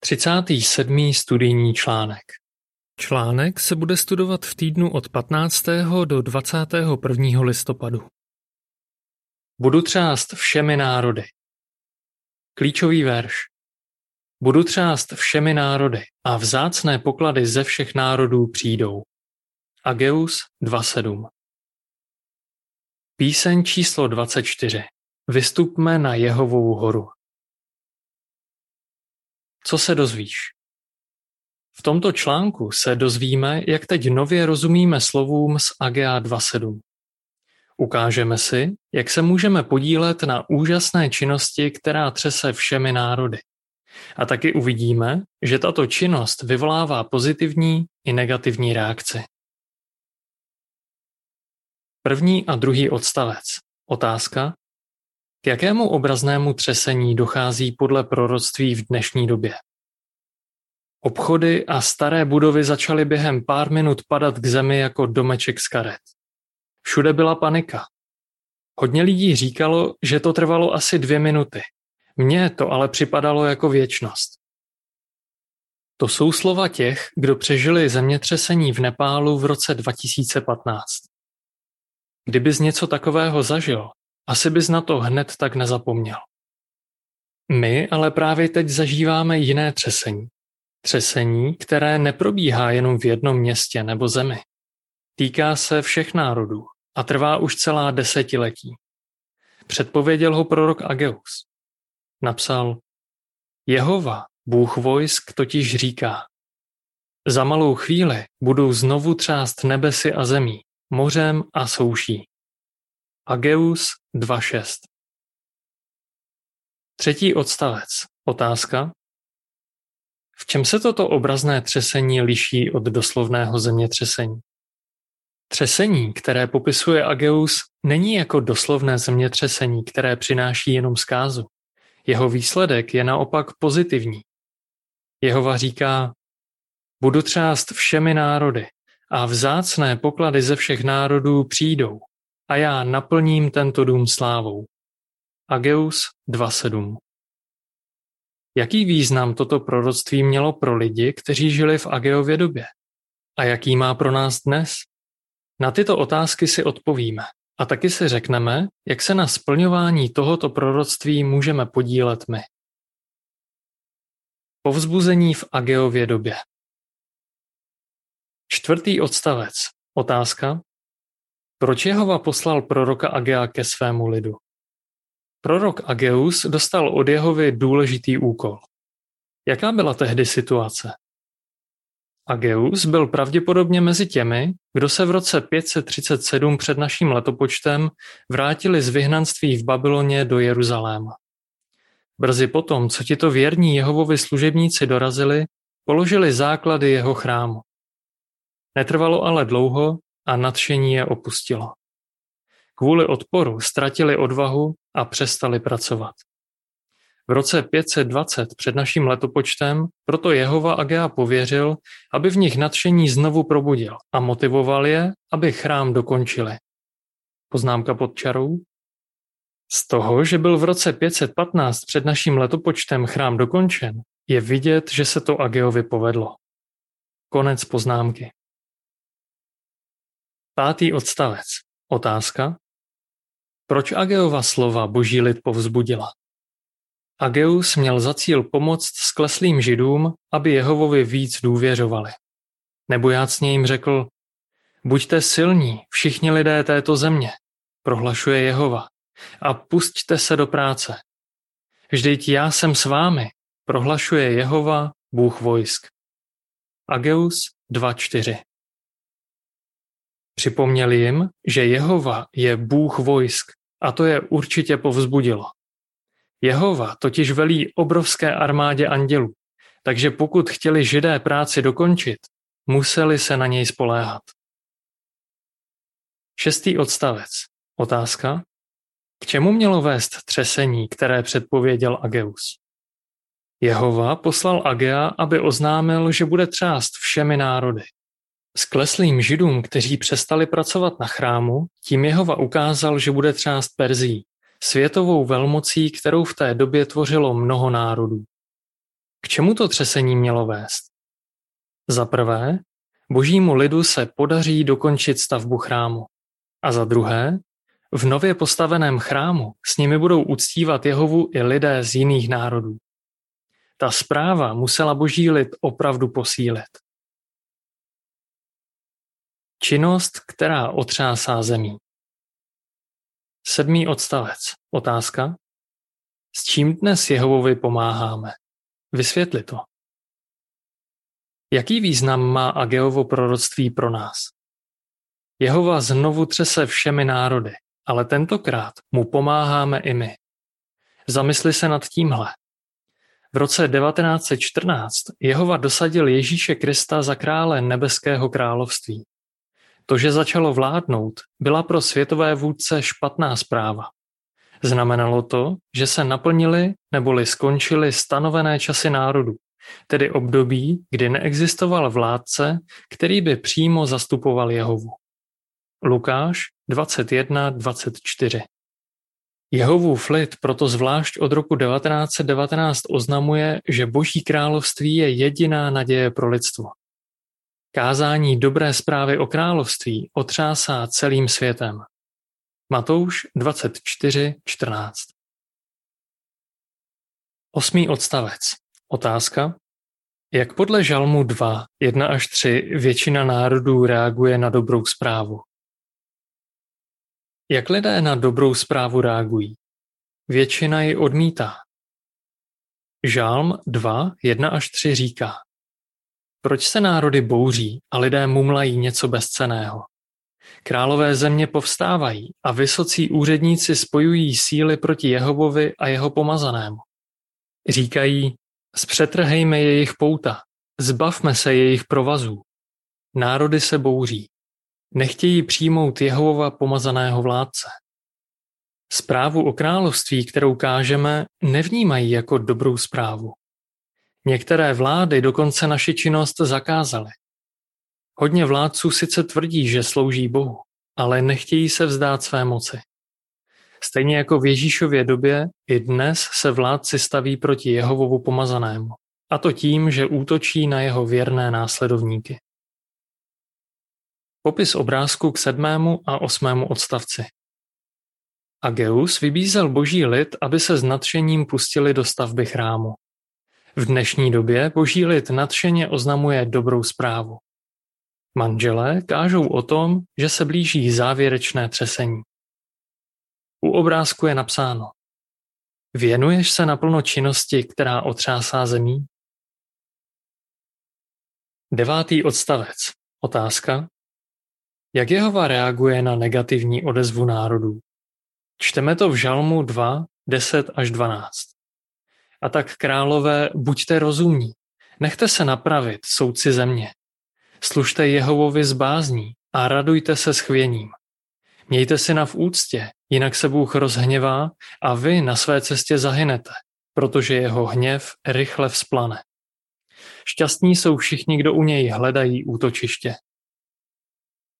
37. studijní článek. Článek se bude studovat v týdnu od 15. do 21. listopadu. Budu třást všemi národy. Klíčový verš. Budu třást všemi národy a vzácné poklady ze všech národů přijdou. Ageus 2.7. Píseň číslo 24. Vystupme na Jehovovu horu. Co se dozvíš? V tomto článku se dozvíme, jak teď nově rozumíme slovům z Agea 2.7. Ukážeme si, jak se můžeme podílet na úžasné činnosti, která třese všemi národy. A taky uvidíme, že tato činnost vyvolává pozitivní i negativní reakci. První a druhý odstavec. Otázka. K jakému obraznému třesení dochází podle proroctví v dnešní době? Obchody a staré budovy začaly během pár minut padat k zemi jako domeček z karet. Všude byla panika. Hodně lidí říkalo, že to trvalo asi 2 minuty. Mně to ale připadalo jako věčnost. To jsou slova těch, kdo přežili zemětřesení v Nepálu v roce 2015. Kdybys něco takového zažil, asi bys na to hned tak nezapomněl. My ale právě teď zažíváme jiné třesení. Třesení, které neprobíhá jenom v jednom městě nebo zemi. Týká se všech národů a trvá už celá desetiletí. Předpověděl ho prorok Ageus. Napsal: Jehova, Bůh vojsk, totiž říká: Za malou chvíli budou znovu třást nebesy a zemí, mořem a souší. Ageus 2.6. Třetí odstavec. Otázka. V čem se toto obrazné třesení liší od doslovného zemětřesení? Třesení, které popisuje Ageus, není jako doslovné zemětřesení, které přináší jenom zkázu. Jeho výsledek je naopak pozitivní. Jehova říká: Budu třást všemi národy a vzácné poklady ze všech národů přijdou a já naplním tento dům slávou. Ageus 2.7. Jaký význam toto proroctví mělo pro lidi, kteří žili v Ageově době? A jaký má pro nás dnes? Na tyto otázky si odpovíme a taky si řekneme, jak se na splňování tohoto proroctví můžeme podílet my. Povzbuzení v Ageově době. Čtvrtý odstavec. Otázka. Proč Jehova poslal proroka Agea ke svému lidu? Prorok Ageus dostal od Jehovy důležitý úkol. Jaká byla tehdy situace? Ageus byl pravděpodobně mezi těmi, kdo se v roce 537 před naším letopočtem vrátili z vyhnanství v Babyloně do Jeruzaléma. Brzy potom, co tito věrní Jehovovi služebníci dorazili, položili základy jeho chrámu. Netrvalo ale dlouho a nadšení je opustilo. Kvůli odporu ztratili odvahu a přestali pracovat. V roce 520 před naším letopočtem proto Jehova Agea pověřil, aby v nich nadšení znovu probudil a motivoval je, aby chrám dokončili. Poznámka pod čarou. Z toho, že byl v roce 515 před naším letopočtem chrám dokončen, je vidět, že se to Ageovi povedlo. Konec poznámky. Pátý odstavec. Otázka. Proč Ageova slova boží lid povzbudila? Ageus měl za cíl pomoct skleslým židům, aby Jehovovi víc důvěřovali. Nebojácně jim řekl: Buďte silní, všichni lidé této země, prohlašuje Jehova, a pusťte se do práce. Vždyť já jsem s vámi, prohlašuje Jehova, Bůh vojsk. Ageus 2.4. Připomněl jim, že Jehova je Bůh vojsk, a to je určitě povzbudilo. Jehova totiž velí obrovské armádě andělů, takže pokud chtěli židé práci dokončit, museli se na něj spoléhat. Šestý odstavec. Otázka. K čemu mělo vést třesení, které předpověděl Ageus? Jehova poslal Agea, aby oznámil, že bude třást všemi národy. Skleslým židům, kteří přestali pracovat na chrámu, tím Jehova ukázal, že bude třást Perzií, světovou velmocí, kterou v té době tvořilo mnoho národů. K čemu to třesení mělo vést? Za prvé, božímu lidu se podaří dokončit stavbu chrámu. A za druhé, v nově postaveném chrámu s nimi budou uctívat Jehovu i lidé z jiných národů. Ta zpráva musela boží lid opravdu posílit. Činnost, která otřásá zemí. 7. odstavec. Otázka. S čím dnes Jehovovi pomáháme? Vysvětli to. Jaký význam má Ageovo proroctví pro nás? Jehova znovu třese všemi národy, ale tentokrát mu pomáháme i my. Zamysli se nad tímhle. V roce 1914 Jehova dosadil Ježíše Krista za krále nebeského království. To, že začalo vládnout, byla pro světové vůdce špatná zpráva. Znamenalo to, že se naplnily neboli skončily stanovené časy národů, tedy období, kdy neexistoval vládce, který by přímo zastupoval Jehovu. Lukáš 21:24. Jehovův lid proto zvlášť od roku 1919 oznamuje, že Boží království je jediná naděje pro lidstvo. Kázání dobré zprávy o království otřásá celým světem. Matouš 24:14. 8. odstavec. Otázka. Jak podle Žalmu 2, 1 až 3 většina národů reaguje na dobrou zprávu? Jak lidé na dobrou zprávu reagují? Většina ji odmítá. Žalm 2, 1 až 3 říká: Proč se národy bouří a lidé mumlají něco bezcenného? Králové země povstávají a vysocí úředníci spojují síly proti Jehovovi a jeho pomazanému. Říkají: zpřetrhejme jejich pouta, zbavme se jejich provazů. Národy se bouří. Nechtějí přijmout Jehova pomazaného vládce. Zprávu o království, kterou kážeme, nevnímají jako dobrou zprávu. Některé vlády dokonce naši činnost zakázaly. Hodně vládců sice tvrdí, že slouží Bohu, ale nechtějí se vzdát své moci. Stejně jako v Ježíšově době, i dnes se vládci staví proti Jehovovu pomazanému, a to tím, že útočí na jeho věrné následovníky. Popis obrázku k 7. a 8. odstavci. Ageus vybízel boží lid, aby se s nadšením pustili do stavby chrámu. V dnešní době boží lid nadšeně oznamuje dobrou zprávu. Manželé kážou o tom, že se blíží závěrečné třesení. U obrázku je napsáno: Věnuješ se naplno činnosti, která otřásá zemí? 9. odstavec. Otázka. Jak Jehova reaguje na negativní odezvu národů? Čteme to v Žalmu 2, 10 až 12. A tak králové, buďte rozumní, nechte se napravit, soudci země. Služte Jehovovi s bázní a radujte se s chvěním. Mějte syna v úctě, jinak se Bůh rozhněvá a vy na své cestě zahynete, protože jeho hněv rychle vzplane. Šťastní jsou všichni, kdo u něj hledají útočiště.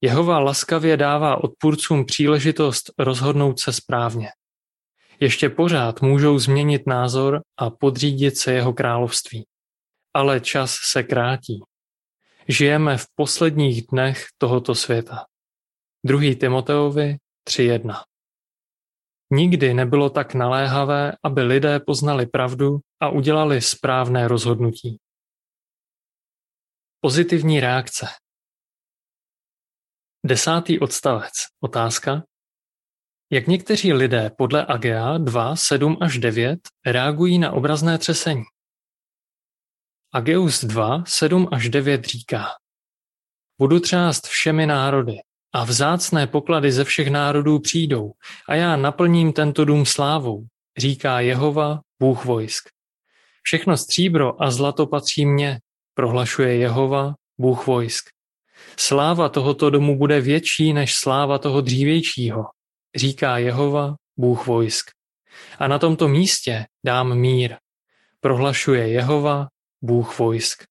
Jehova laskavě dává odpůrcům příležitost rozhodnout se správně. Ještě pořád můžou změnit názor a podřídit se jeho království. Ale čas se krátí. Žijeme v posledních dnech tohoto světa. 2. Timoteovi 3.1. Nikdy nebylo tak naléhavé, aby lidé poznali pravdu a udělali správné rozhodnutí. Pozitivní reakce. 10. odstavec. Otázka. Jak někteří lidé podle Agea 2, 7 až 9 reagují na obrazné třesení? Ageus 2, 7 až 9 říká: Budu třást všemi národy a vzácné poklady ze všech národů přijdou a já naplním tento dům slávou, říká Jehova, Bůh vojsk. Všechno stříbro a zlato patří mně, prohlašuje Jehova, Bůh vojsk. Sláva tohoto domu bude větší než sláva toho dřívějšího, říká Jehova, Bůh vojsk. A na tomto místě dám mír, prohlašuje Jehova, Bůh vojsk.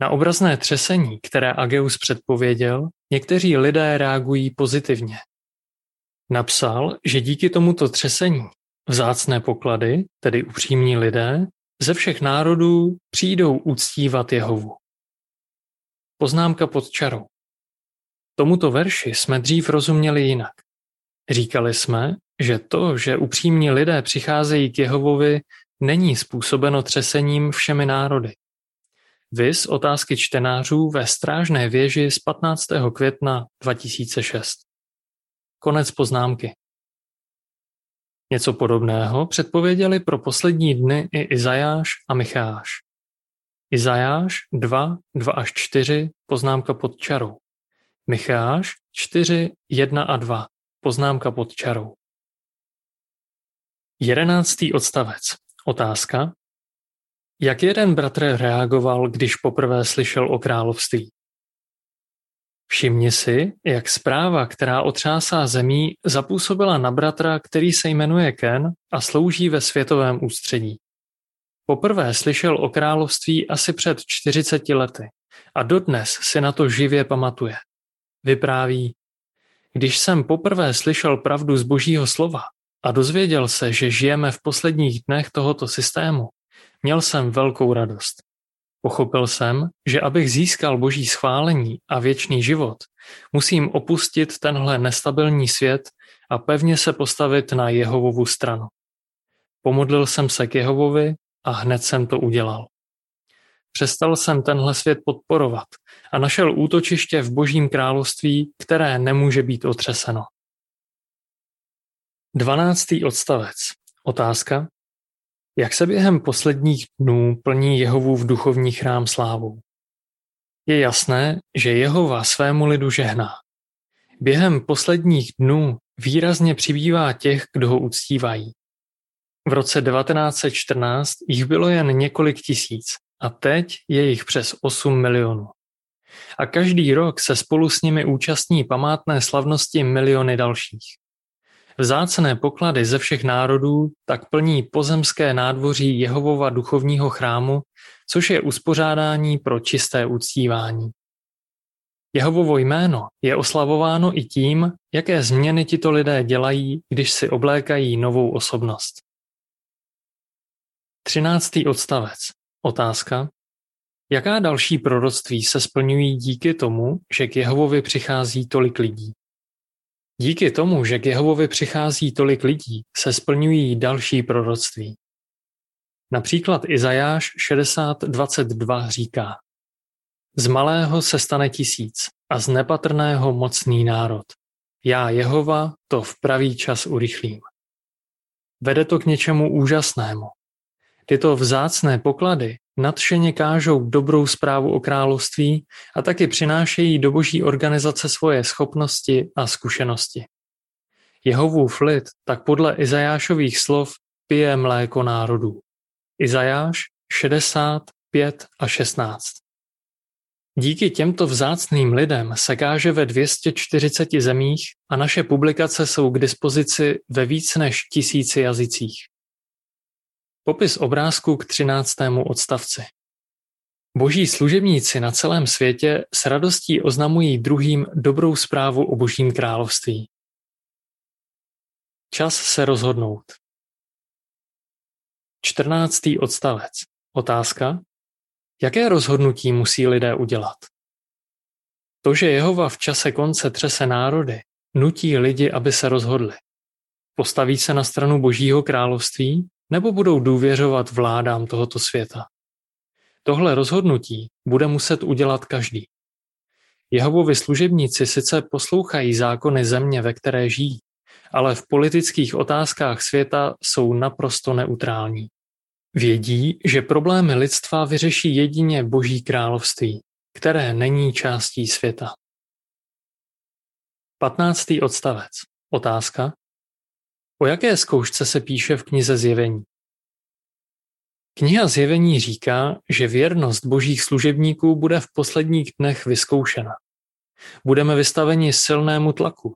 Na obrazné třesení, které Ageus předpověděl, někteří lidé reagují pozitivně. Napsal, že díky tomuto třesení vzácné poklady, tedy upřímní lidé, ze všech národů přijdou uctívat Jehovu. Poznámka pod čarou. Tomuto verši jsme dřív rozuměli jinak. Říkali jsme, že to, že upřímní lidé přicházejí k Jehovovi, není způsobeno třesením všemi národy. Viz otázky čtenářů ve Strážné věži z 15. května 2006. Konec poznámky. Něco podobného předpověděli pro poslední dny i Izajáš a Micháš. Izajáš 2, 2 až 4, poznámka pod čarou. Micháš 4, 1 a 2, poznámka pod čarou. 11. odstavec. Otázka. Jak jeden bratr reagoval, když poprvé slyšel o království? Všimni si, jak zpráva, která otřásá zemí, zapůsobila na bratra, který se jmenuje Ken a slouží ve světovém ústředí. Poprvé slyšel o království asi před 40 lety a dodnes si na to živě pamatuje. Vypráví: když jsem poprvé slyšel pravdu z Božího slova a dozvěděl se, že žijeme v posledních dnech tohoto systému, měl jsem velkou radost. Pochopil jsem, že abych získal Boží schválení a věčný život, musím opustit tenhle nestabilní svět a pevně se postavit na Jehovovu stranu. Pomodlil jsem se k Jehovovi a hned jsem to udělal. Přestal jsem tenhle svět podporovat a našel útočiště v Božím království, které nemůže být otřeseno. 12. odstavec. Otázka. Jak se během posledních dnů plní Jehovův duchovní chrám slávou? Je jasné, že Jehova svému lidu žehná. Během posledních dnů výrazně přibývá těch, kdo ho uctívají. V roce 1914 jich bylo jen několik tisíc a teď je jich přes 8 milionů. A každý rok se spolu s nimi účastní památné slavnosti miliony dalších. Vzácné poklady ze všech národů tak plní pozemské nádvoří Jehovova duchovního chrámu, což je uspořádání pro čisté uctívání. Jehovovo jméno je oslavováno i tím, jaké změny tito lidé dělají, když si oblékají novou osobnost. 13. odstavec. Otázka. Jaká další proroctví se splňují díky tomu, že k Jehovovi přichází tolik lidí? Díky tomu, že k Jehovovi přichází tolik lidí, se splňují další proroctví. Například Izajáš 60:22 říká: z malého se stane tisíc a z nepatrného mocný národ. Já, Jehova, to v pravý čas urychlím. Vede to k něčemu úžasnému. Tyto vzácné poklady nadšeně kážou dobrou zprávu o království a taky přinášejí do Boží organizace svoje schopnosti a zkušenosti. Jehovův lid tak podle Izajášových slov pije mléko národů. Izajáš 65 a 16. Díky těmto vzácným lidem se káže ve 240 zemích a naše publikace jsou k dispozici ve víc než 1000 jazycích. Popis obrázku k 13. odstavci. Boží služebníci na celém světě s radostí oznamují druhým dobrou zprávu o Božím království. Čas se rozhodnout. 14. odstavec. Otázka. Jaké rozhodnutí musí lidé udělat? To, že Jehova v čase konce třese národy, nutí lidi, aby se rozhodli. Postaví se na stranu Božího království, nebo budou důvěřovat vládám tohoto světa? Tohle rozhodnutí bude muset udělat každý. Jehovovi služebníci sice poslouchají zákony země, ve které žijí, ale v politických otázkách světa jsou naprosto neutrální. Vědí, že problémy lidstva vyřeší jedině Boží království, které není částí světa. 15. odstavec. Otázka. O jaké zkoušce se píše v knize Zjevení? Kniha Zjevení říká, že věrnost Božích služebníků bude v posledních dnech vyzkoušena. Budeme vystaveni silnému tlaku.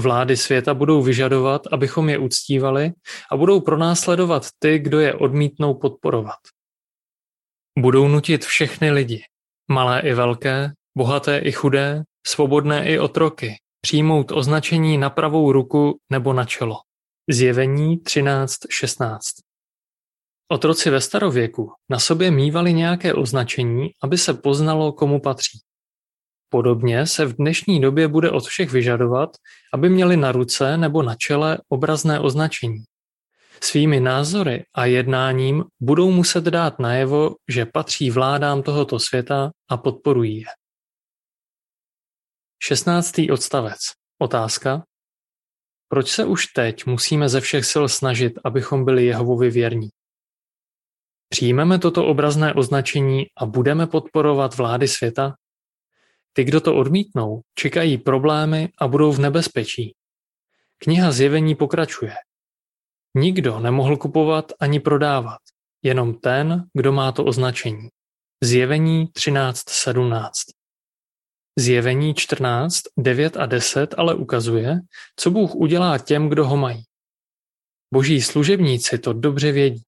Vlády světa budou vyžadovat, abychom je uctívali, a budou pronásledovat ty, kdo je odmítnou podporovat. Budou nutit všechny lidi, malé i velké, bohaté i chudé, svobodné i otroky, přijmout označení na pravou ruku nebo na čelo. Zjevení 13.16. Otroci ve starověku na sobě mívali nějaké označení, aby se poznalo, komu patří. Podobně se v dnešní době bude od všech vyžadovat, aby měli na ruce nebo na čele obrazné označení. Svými názory a jednáním budou muset dát najevo, že patří vládám tohoto světa a podporují je. 16. odstavec. Otázka. Proč se už teď musíme ze všech sil snažit, abychom byli Jehovovi věrní? Přijmeme toto obrazné označení a budeme podporovat vlády světa? Ty, kdo to odmítnou, čekají problémy a budou v nebezpečí. Kniha Zjevení pokračuje. Nikdo nemohl kupovat ani prodávat, jenom ten, kdo má to označení. Zjevení 13:17. Zjevení 14, 9 a 10 ale ukazuje, co Bůh udělá těm, kdo ho mají. Boží služebníci to dobře vědí.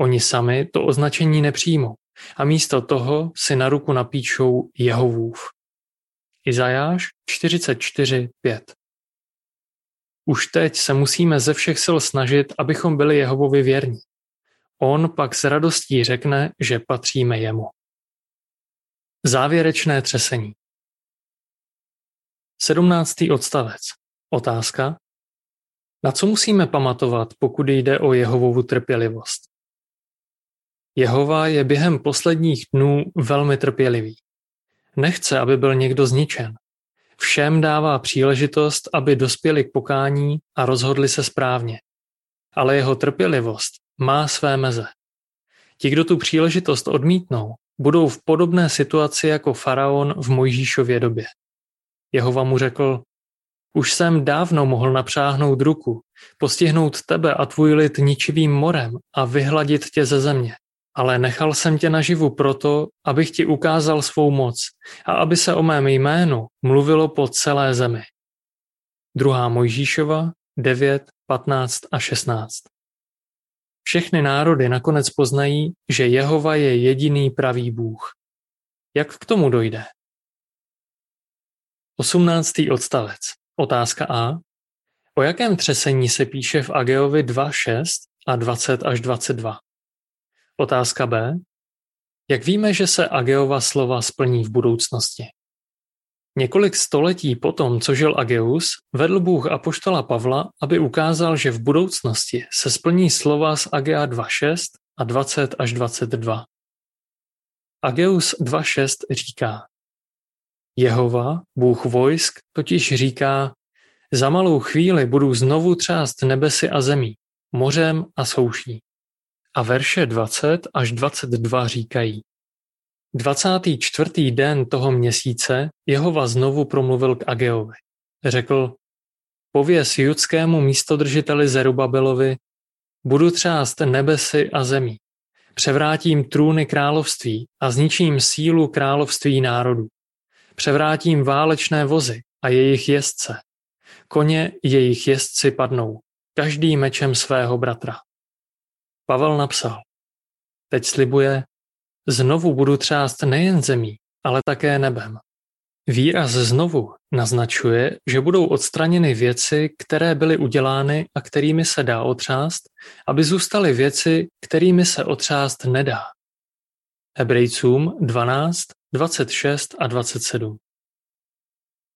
Oni sami to označení nepřijmou a místo toho si na ruku napíšou Jehovův. Izajáš 44:5. Už teď se musíme ze všech sil snažit, abychom byli Jehovovi věrní. On pak s radostí řekne, že patříme jemu. Závěrečné třesení. 17. odstavec. Otázka. Na co musíme pamatovat, pokud jde o Jehovovu trpělivost? Jehova je během posledních dnů velmi trpělivý. Nechce, aby byl někdo zničen. Všem dává příležitost, aby dospěli k pokání a rozhodli se správně. Ale jeho trpělivost má své meze. Ti, kdo tu příležitost odmítnou, budou v podobné situaci jako faraon v Mojžíšově době. Jehova mu řekl, už jsem dávno mohl napřáhnout ruku, postihnout tebe a tvůj lid ničivým morem a vyhladit tě ze země, ale nechal jsem tě naživu proto, abych ti ukázal svou moc a aby se o mém jménu mluvilo po celé zemi. 2. Mojžíšova 9, 15 a 16. Všechny národy nakonec poznají, že Jehova je jediný pravý Bůh. Jak k tomu dojde? 18. odstavec. Otázka A. O jakém třesení se píše v Ageovi 2.6 a 20 až 22? Otázka B. Jak víme, že se Ageova slova splní v budoucnosti? Několik století potom, co žil Ageus, vedl Bůh apoštola Pavla, aby ukázal, že v budoucnosti se splní slova z Agea 2.6 a 20 až 22. Ageus 2.6 říká: Jehova, Bůh vojsk, totiž říká: za malou chvíli budu znovu třást nebesy a zemí, mořem a souší. A verše 20 až 22 říkají: 24. den toho měsíce Jehova znovu promluvil k Ageovi. Řekl: pověz judskému místodržiteli Zerubabelovi, budu třást nebesy a zemí, převrátím trůny království a zničím sílu království národů. Převrátím válečné vozy a jejich jezdce. Koně jejich jezdci padnou, každý mečem svého bratra. Pavel napsal: teď slibuje, znovu budu třást nejen zemí, ale také nebem. Výraz znovu naznačuje, že budou odstraněny věci, které byly udělány a kterými se dá otřást, aby zůstaly věci, kterými se otřást nedá. Hebrejcům 12, 26 a 27.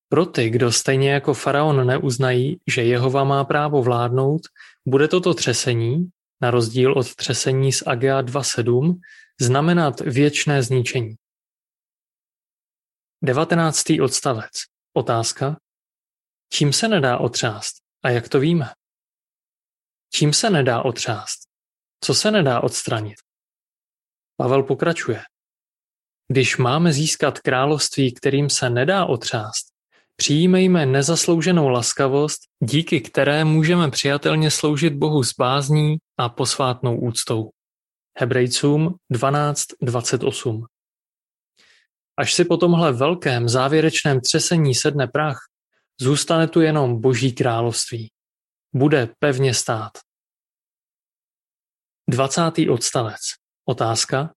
Pro ty, kdo stejně jako faraon neuznají, že Jehova má právo vládnout, bude toto třesení, na rozdíl od třesení z Agea 2.7, znamenat věčné zničení. 19. odstavec. Otázka. Čím se nedá otřást a jak to víme? Čím se nedá otřást? Co se nedá odstranit? Pavel pokračuje. Když máme získat království, kterým se nedá otřást, přijmejme nezaslouženou laskavost, díky které můžeme přijatelně sloužit Bohu s bázní a posvátnou úctou. Hebrejcům 12.28. Až si po tomhle velkém závěrečném třesení sedne prach, zůstane tu jenom Boží království. Bude pevně stát. 20. odstavec. Otázka.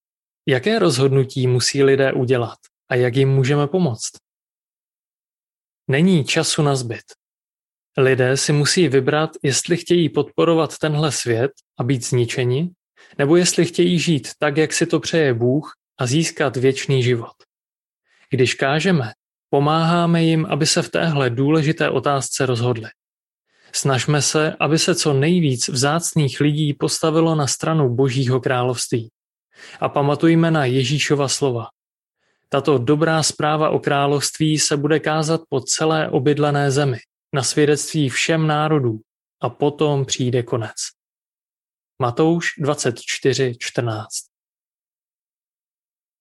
Jaké rozhodnutí musí lidé udělat a jak jim můžeme pomoct? Není času na zbyt. Lidé si musí vybrat, jestli chtějí podporovat tenhle svět a být zničeni, nebo jestli chtějí žít tak, jak si to přeje Bůh a získat věčný život. Když kážeme, pomáháme jim, aby se v téhle důležité otázce rozhodli. Snažme se, aby se co nejvíc vzácných lidí postavilo na stranu Božího království. A pamatujme na Ježíšova slova. Tato dobrá zpráva o království se bude kázat po celé obydlené zemi, na svědectví všem národů, a potom přijde konec. Matouš 24:14.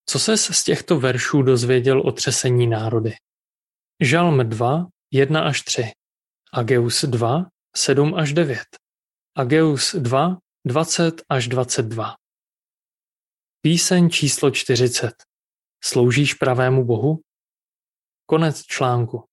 Co ses z těchto veršů dozvěděl o třesení národy? Žalm 2, 1 až 3, Ageus 2, 7 až 9, Ageus 2, 20 až 22. Píseň číslo 40. Sloužíš pravému Bohu? Konec článku.